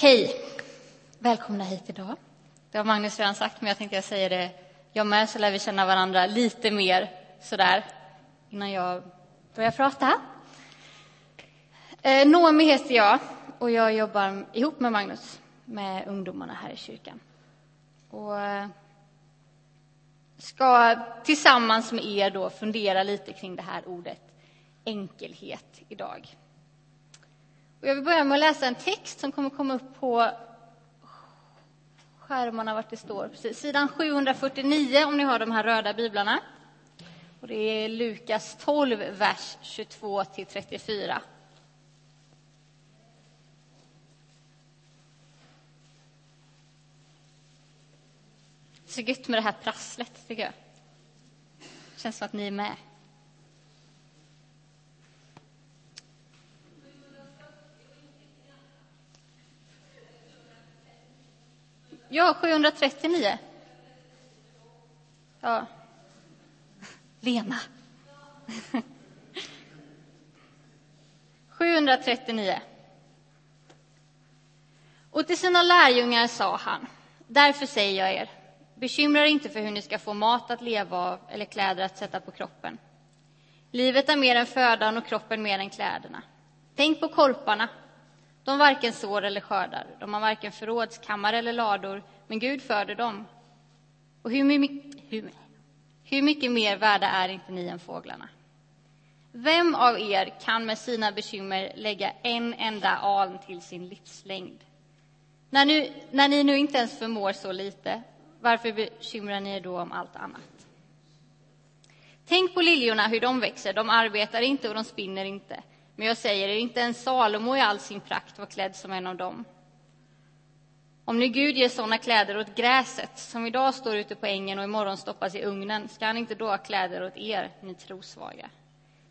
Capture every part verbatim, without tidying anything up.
Hej! Välkomna hit idag. Det har Magnus redan sagt, men jag tänkte jag säger det. Jag med, så lär vi känna varandra lite mer sådär innan jag börjar prata. Eh, Noomie heter jag och jag jobbar ihop med Magnus med ungdomarna här i kyrkan. Och eh, ska tillsammans med er då fundera lite kring det här ordet enkelhet idag. Och jag vill börja med att läsa en text som kommer komma upp på skärmarna vart det står. Precis, sidan sjuhundrafyrtionio om ni har de här röda biblarna. Och det är Lukas tolv, vers tjugotvå till trettiofyra. Så gött med det här prasslet tycker jag. Känns som att ni är med. Ja, sjuhundratrettionio. Ja. Lena. sjuhundratrettionio. Och till sina lärjungar sa han: därför säger jag er, bekymra er inte för hur ni ska få mat att leva av eller kläder att sätta på kroppen. Livet är mer än födan och kroppen mer än kläderna. Tänk på korparna. De varken sår eller skördar, de har varken förrådskammare eller lador, men Gud föder dem. Och hur, my- hur, hur mycket mer värda är inte ni än fåglarna? Vem av er kan med sina bekymmer lägga en enda aln till sin livslängd? När, nu, när ni nu inte ens förmår så lite, varför bekymrar ni er då om allt annat? Tänk på liljorna, hur de växer, de arbetar inte och de spinner inte. Men jag säger, är inte en Salomo i all sin prakt var klädd som en av dem? Om nu Gud ger sådana kläder åt gräset, som idag står ute på ängen och imorgon stoppas i ugnen, ska han inte då ha kläder åt er, ni trosvaga?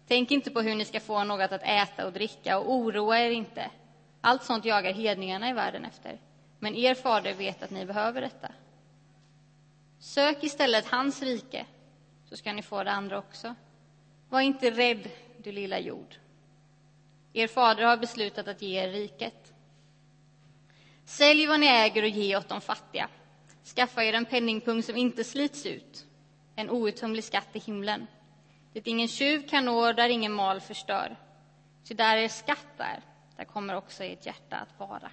Tänk inte på hur ni ska få något att äta och dricka, och oroa er inte. Allt sånt jagar hedningarna i världen efter. Men er fader vet att ni behöver detta. Sök istället hans rike, så ska ni få det andra också. Var inte rädd, du lilla jord. Er fader har beslutat att ge er riket. Sälj vad ni äger och ge åt de fattiga. Skaffa er en penningpung som inte slits ut. En outtömlig skatt i himlen. Det ingen tjuv kan nå, där ingen mal förstör. Så där er skatt är, där kommer också ert hjärta att vara.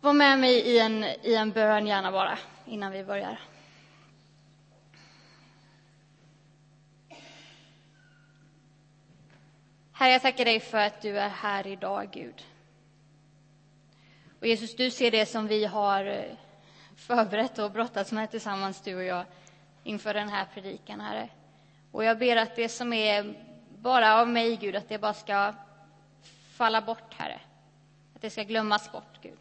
Var med mig i en, i en bön gärna bara, innan vi börjar. Herre, jag tackar dig för att du är här idag, Gud. Och Jesus, du ser det som vi har förberett och brottats med tillsammans, du och jag, inför den här predikan, Herre. Och jag ber att det som är bara av mig, Gud, att det bara ska falla bort, Herre. Att det ska glömmas bort, Gud.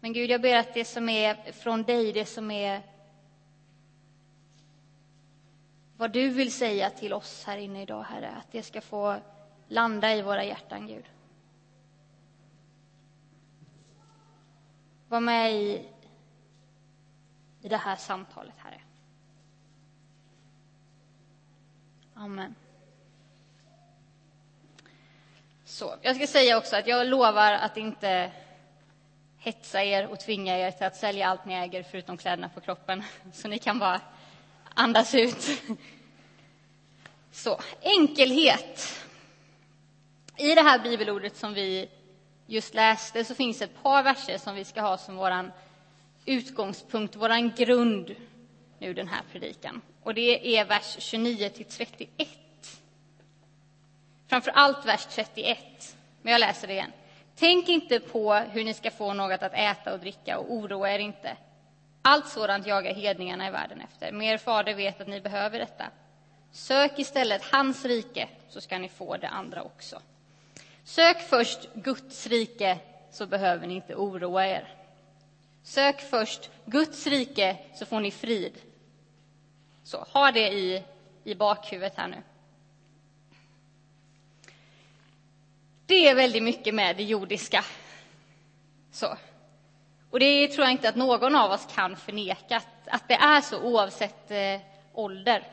Men Gud, jag ber att det som är från dig, det som är vad du vill säga till oss här inne idag, Herre, att det ska få landa i våra hjärtan, Gud. Var med i, i det här samtalet, Herre. Amen. Så, jag ska säga också att jag lovar att inte hetsa er och tvinga er till att sälja allt ni äger förutom kläderna på kroppen. Så ni kan bara andas ut. Så, enkelhet. I det här bibelordet som vi just läste så finns ett par verser som vi ska ha som våran utgångspunkt, våran grund nu den här predikan. Och det är vers tjugonio till trettioett. Framförallt vers trettioett, men jag läser det igen. Tänk inte på hur ni ska få något att äta och dricka och oroa er inte. Allt sådant jagar hedningarna i världen efter. Men er fader vet att ni behöver detta. Sök istället hans rike, så ska ni få det andra också. Sök först Guds rike, så behöver ni inte oroa er. Sök först Guds rike, så får ni frid. Så, ha det i, i bakhuvudet här nu. Det är väldigt mycket med det jordiska. Så. Och det tror jag inte att någon av oss kan förneka, att, att det är så oavsett eh, ålder.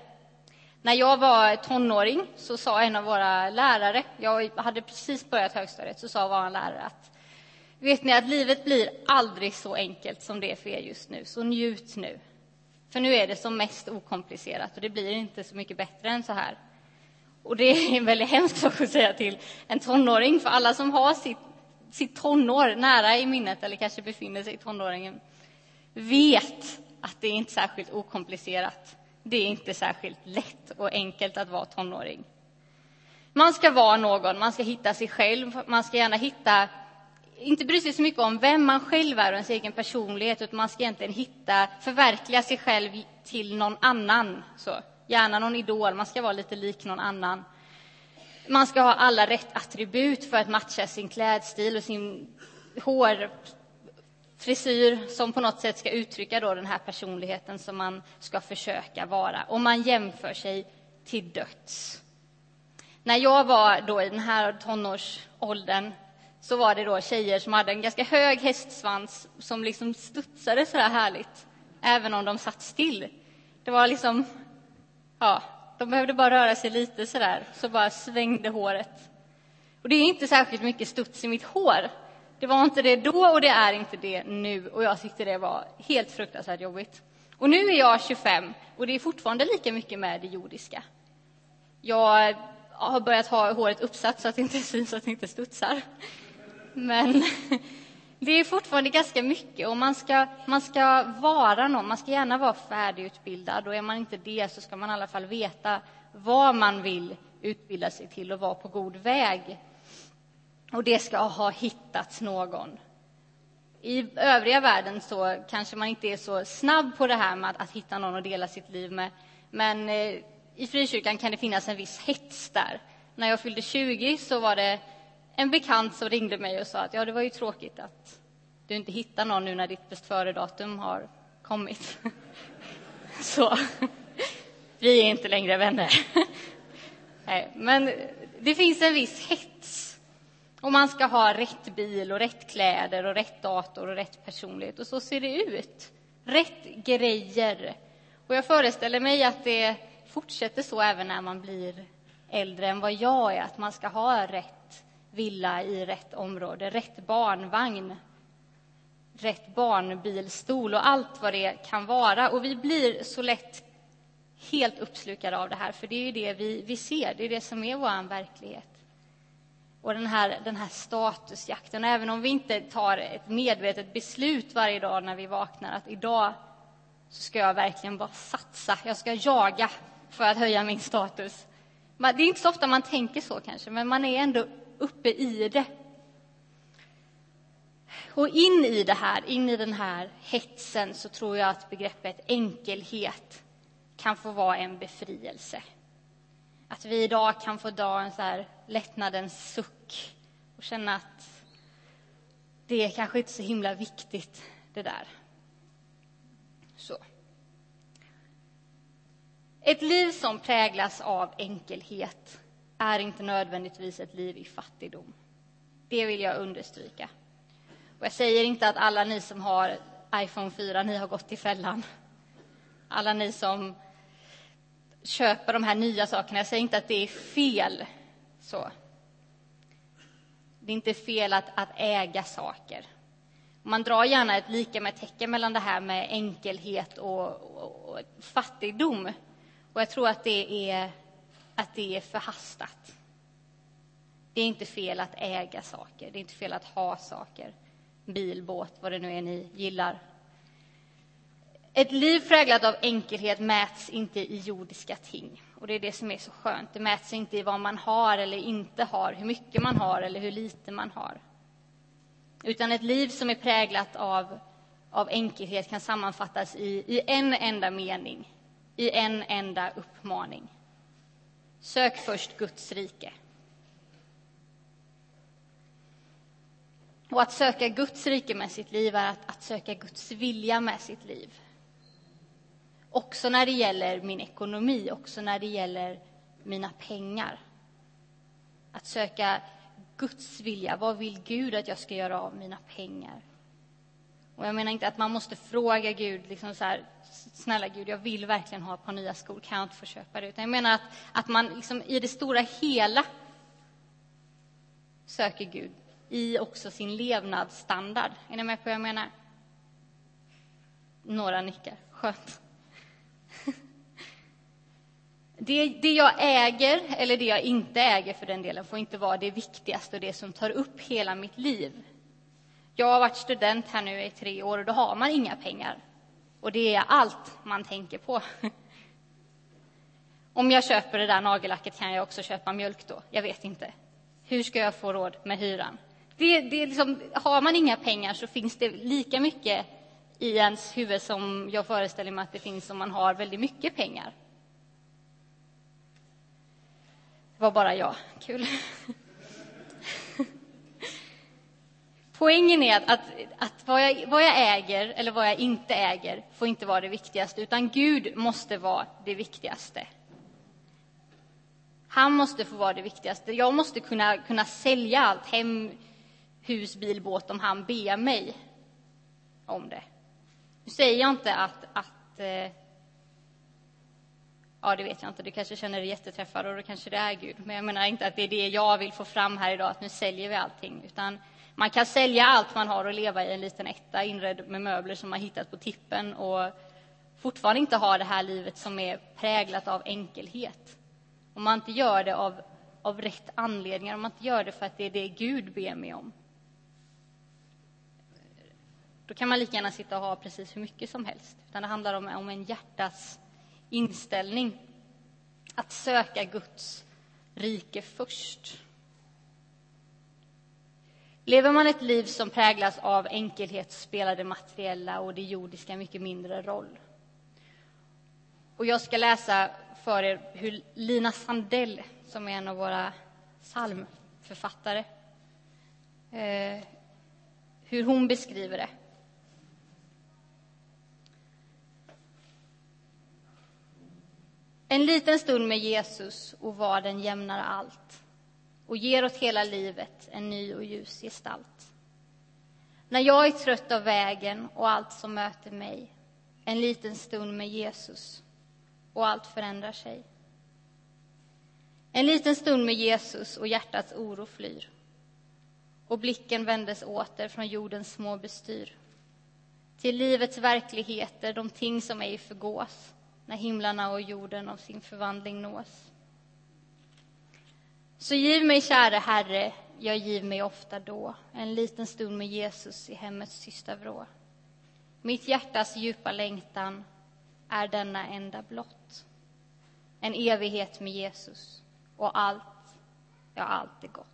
När jag var tonåring så sa en av våra lärare, jag hade precis börjat högstadiet, så sa vår lärare att vet ni att livet blir aldrig så enkelt som det är för er just nu, så njut nu. För nu är det som mest okomplicerat och det blir inte så mycket bättre än så här. Och det är en väldigt hemsk sak att säga till en tonåring, för alla som har sitt, sitt tonår nära i minnet eller kanske befinner sig i tonåringen vet att det är inte särskilt okomplicerat. Det är inte särskilt lätt och enkelt att vara tonåring. Man ska vara någon, man ska hitta sig själv, man ska gärna hitta, inte bry sig så mycket om vem man själv är och ens egen personlighet, utan man ska egentligen hitta, förverkliga sig själv till någon annan. Så, gärna någon idol, man ska vara lite lik någon annan. Man ska ha alla rätt attribut för att matcha sin klädstil och sin hår, frisyr som på något sätt ska uttrycka då den här personligheten som man ska försöka vara. Och man jämför sig till döds. När jag var då i den här tonårsåldern så var det då tjejer som hade en ganska hög hästsvans som liksom studsade så här härligt. Även om de satt still. Det var liksom, ja, de behövde bara röra sig lite så där. Så bara svängde håret. Och det är inte särskilt mycket studs i mitt hår. Det var inte det då och det är inte det nu. Och jag tyckte det var helt fruktansvärt jobbigt. Och nu är jag tjugofem och det är fortfarande lika mycket med det jordiska. Jag har börjat ha håret uppsatt så att det inte syns, så att det inte studsar. Men det är fortfarande ganska mycket. Och man ska, man ska vara någon. Man ska gärna vara färdigutbildad. Och är man inte det så ska man i alla fall veta vad man vill utbilda sig till och vara på god väg. Och det ska ha hittats någon. I övriga världen så kanske man inte är så snabb på det här med att, att hitta någon att dela sitt liv med. Men eh, i frikyrkan kan det finnas en viss hets där. När jag fyllde tjugo så var det en bekant som ringde mig och sa att ja, det var ju tråkigt att du inte hittar någon nu när ditt bäst före-datum har kommit. Så vi är inte längre vänner. Nej, men det finns en viss hets. Och man ska ha rätt bil och rätt kläder och rätt dator och rätt personlighet. Och så ser det ut. Rätt grejer. Och jag föreställer mig att det fortsätter så även när man blir äldre än vad jag är. Att man ska ha rätt villa i rätt område. Rätt barnvagn. Rätt barnbilstol och allt vad det kan vara. Och vi blir så lätt helt uppslukade av det här. För det är ju det vi, vi ser. Det är det som är vår verklighet. Och den här, den här statusjakten, även om vi inte tar ett medvetet beslut varje dag när vi vaknar, att idag så ska jag verkligen bara satsa, jag ska jaga för att höja min status. Det är inte så ofta man tänker så kanske, men man är ändå uppe i det. Och in i det här, in i den här hetsen, så tror jag att begreppet enkelhet kan få vara en befrielse. Att vi idag kan få dra en så här lättnadens suck och känna att det är kanske inte så himla viktigt det där. Så. Ett liv som präglas av enkelhet är inte nödvändigtvis ett liv i fattigdom. Det vill jag understryka. Och jag säger inte att alla ni som har iPhone fyra, ni har gått i fällan. Alla ni som köpa de här nya sakerna. Jag säger inte att det är fel. Så. Det är inte fel att, att äga saker. Man drar gärna ett lika med tecken mellan det här med enkelhet och, och, och fattigdom. Och jag tror att det är, att det är förhastat. Det är inte fel att äga saker. Det är inte fel att ha saker. Bil, båt, vad det nu är ni gillar. Ett liv präglat av enkelhet mäts inte i jordiska ting. Och det är det som är så skönt. Det mäts inte i vad man har eller inte har. Hur mycket man har eller hur lite man har. Utan ett liv som är präglat av, av enkelhet kan sammanfattas i, i en enda mening. I en enda uppmaning. Sök först Guds rike. Och att söka Guds rike med sitt liv är att, att söka Guds vilja med sitt liv. Också när det gäller min ekonomi, också när det gäller mina pengar. Att söka Guds vilja. Vad vill Gud att jag ska göra av mina pengar? Och jag menar inte att man måste fråga Gud, liksom så här, snälla Gud, jag vill verkligen ha ett par nya skor, kan jag inte få köpa det? Utan jag menar att, att man liksom i det stora hela söker Gud i också sin levnadsstandard. Är ni med på vad jag menar? Några nickar, skönt. Det, det jag äger, eller det jag inte äger för den delen, får inte vara det viktigaste och det som tar upp hela mitt liv. Jag har varit student här nu i tre år och då har man inga pengar. Och det är allt man tänker på. Om jag köper det där nagellacket kan jag också köpa mjölk då. Jag vet inte. Hur ska jag få råd med hyran? Det, det liksom, har man inga pengar så finns det lika mycket i ens huvud som jag föreställer mig att det finns om man har väldigt mycket pengar. Det var bara jag. Kul. Poängen är att, att, att vad, jag, vad jag äger eller vad jag inte äger får inte vara det viktigaste. Utan Gud måste vara det viktigaste. Han måste få vara det viktigaste. Jag måste kunna, kunna sälja allt. Hem, hus, bil, båt om han ber mig om det. Nu säger jag inte att... att ja, det vet jag inte. Du kanske känner dig jätteträffad och då kanske det är Gud. Men jag menar inte att det är det jag vill få fram här idag. Att nu säljer vi allting. Utan... man kan sälja allt man har och leva i en liten etta inredd med möbler som man hittat på tippen och fortfarande inte ha det här livet som är präglat av enkelhet. Om man inte gör det av, av rätt anledningar, om man inte gör det för att det är det Gud ber mig om. Då kan man lika gärna sitta och ha precis hur mycket som helst. Utan det handlar om, om en hjärtats inställning. Att söka Guds rike först. Lever man ett liv som präglas av enkelhet spelar det materiella och det jordiska mycket mindre roll. Och jag ska läsa för er hur Lina Sandell, som är en av våra psalmförfattare, eh, hur hon beskriver det. En liten stund med Jesus och var den jämnar allt. Och ger åt hela livet en ny och ljus gestalt. När jag är trött av vägen och allt som möter mig. En liten stund med Jesus. Och allt förändrar sig. En liten stund med Jesus och hjärtats oro flyr. Och blicken vändes åter från jordens små bestyr. Till livets verkligheter, de ting som ej förgås. När himlarna och jorden av sin förvandling nås. Så giv mig, kära Herre, jag giv mig ofta då. En liten stund med Jesus i hemmets tysta vrå. Mitt hjärtas djupa längtan är denna enda blott. En evighet med Jesus och allt, ja allt är gott.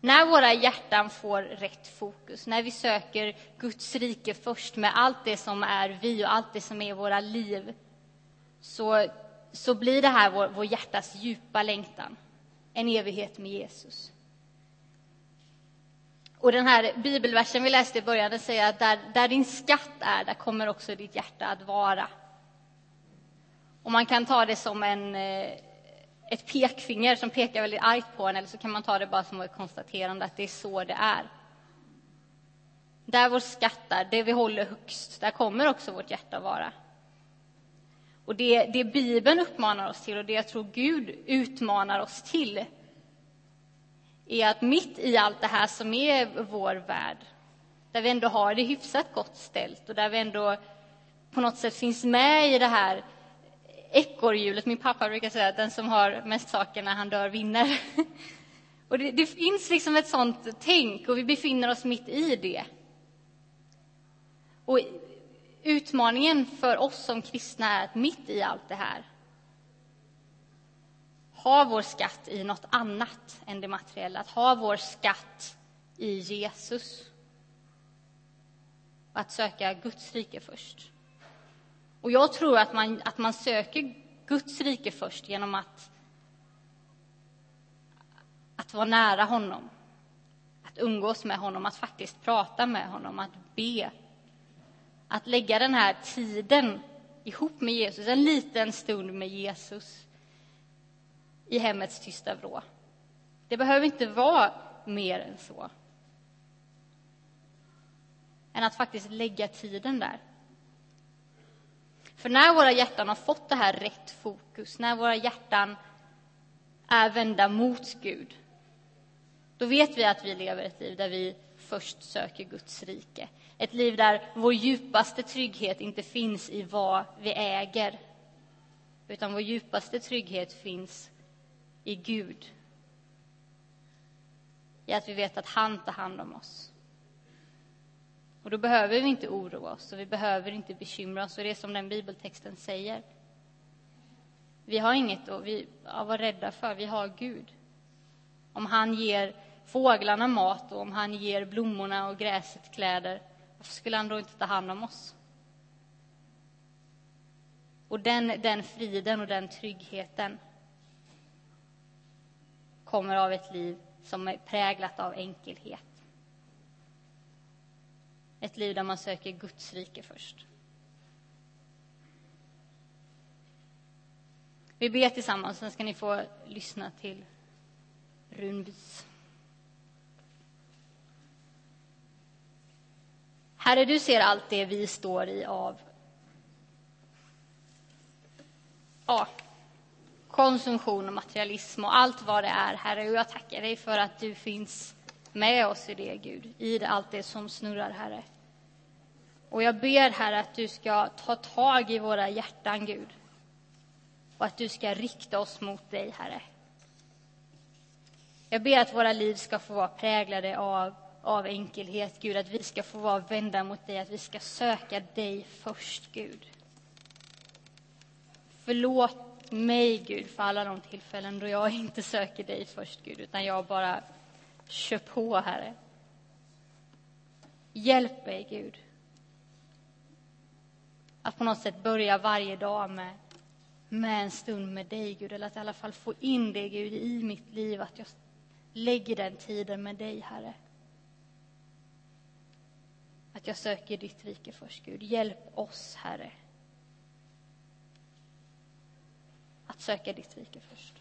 När våra hjärtan får rätt fokus, när vi söker Guds rike först med allt det som är vi och allt det som är våra liv, så... så blir det här vår, vår hjärtas djupa längtan. En evighet med Jesus. Och den här bibelversen vi läste i början säger att där, där din skatt är, där kommer också ditt hjärta att vara. Och man kan ta det som en, ett pekfinger som pekar väldigt argt på en. Eller så kan man ta det bara som ett konstaterande att det är så det är. Där vår skatt är, det vi håller högst, där kommer också vårt hjärta att vara. Och det, det Bibeln uppmanar oss till och det jag tror Gud utmanar oss till är att mitt i allt det här som är vår värld, där vi ändå har det hyfsat gott ställt och där vi ändå på något sätt finns med i det här ekorrhjulet. Min pappa brukar säga att den som har mest saker när han dör vinner. Och det, det finns liksom ett sånt tänk och vi befinner oss mitt i det. Och utmaningen för oss som kristna är att mitt i allt det här ha vår skatt i något annat än det materiella. Att ha vår skatt i Jesus. Att söka Guds rike först. Och jag tror att man, att man söker Guds rike först genom att, att vara nära honom. Att umgås med honom, att faktiskt prata med honom, att be. Att lägga den här tiden ihop med Jesus. En liten stund med Jesus. I hemmets tysta vrå. Det behöver inte vara mer än så. än att faktiskt lägga tiden där. För när våra hjärtan har fått det här rätt fokus, när våra hjärtan är vända mot Gud, då vet vi att vi lever ett liv där vi först söker Guds rike. Ett liv där vår djupaste trygghet inte finns i vad vi äger, utan vår djupaste trygghet finns i Gud. I att vi vet att han tar hand om oss. Och då behöver vi inte oroa oss och vi behöver inte bekymra oss. Och det är som den bibeltexten säger. Vi har inget att vara rädda för, vi har Gud. Om han ger fåglarna mat och om han ger blommorna och gräset kläder, varför skulle han då inte ta hand om oss? Och den, den friden och den tryggheten kommer av ett liv som är präglat av enkelhet. Ett liv där man söker Guds rike först. Vi ber tillsammans, sen ska ni få lyssna till Runvis. Herre, du ser allt det vi står i av ja, konsumtion och materialism och allt vad det är, Herre. Och jag tackar dig för att du finns med oss i det, Gud, i det, allt det som snurrar, Herre. Och jag ber, Herre, att du ska ta tag i våra hjärtan, Gud. Och att du ska rikta oss mot dig, Herre. Jag ber att våra liv ska få vara präglade av, av enkelhet, Gud. Att vi ska få vara vända mot dig. Att vi ska söka dig först, Gud. Förlåt mig, Gud, för alla de tillfällen då jag inte söker dig först, Gud. Utan jag bara kör på, Herre. Hjälp mig, Gud. Att på något sätt börja varje dag med... med en stund med dig, Gud. Eller att i alla fall få in det, Gud, i mitt liv. Att jag lägger den tiden med dig, Herre. Att jag söker ditt rike först, Gud. Hjälp oss, Herre. Att söka ditt rike först.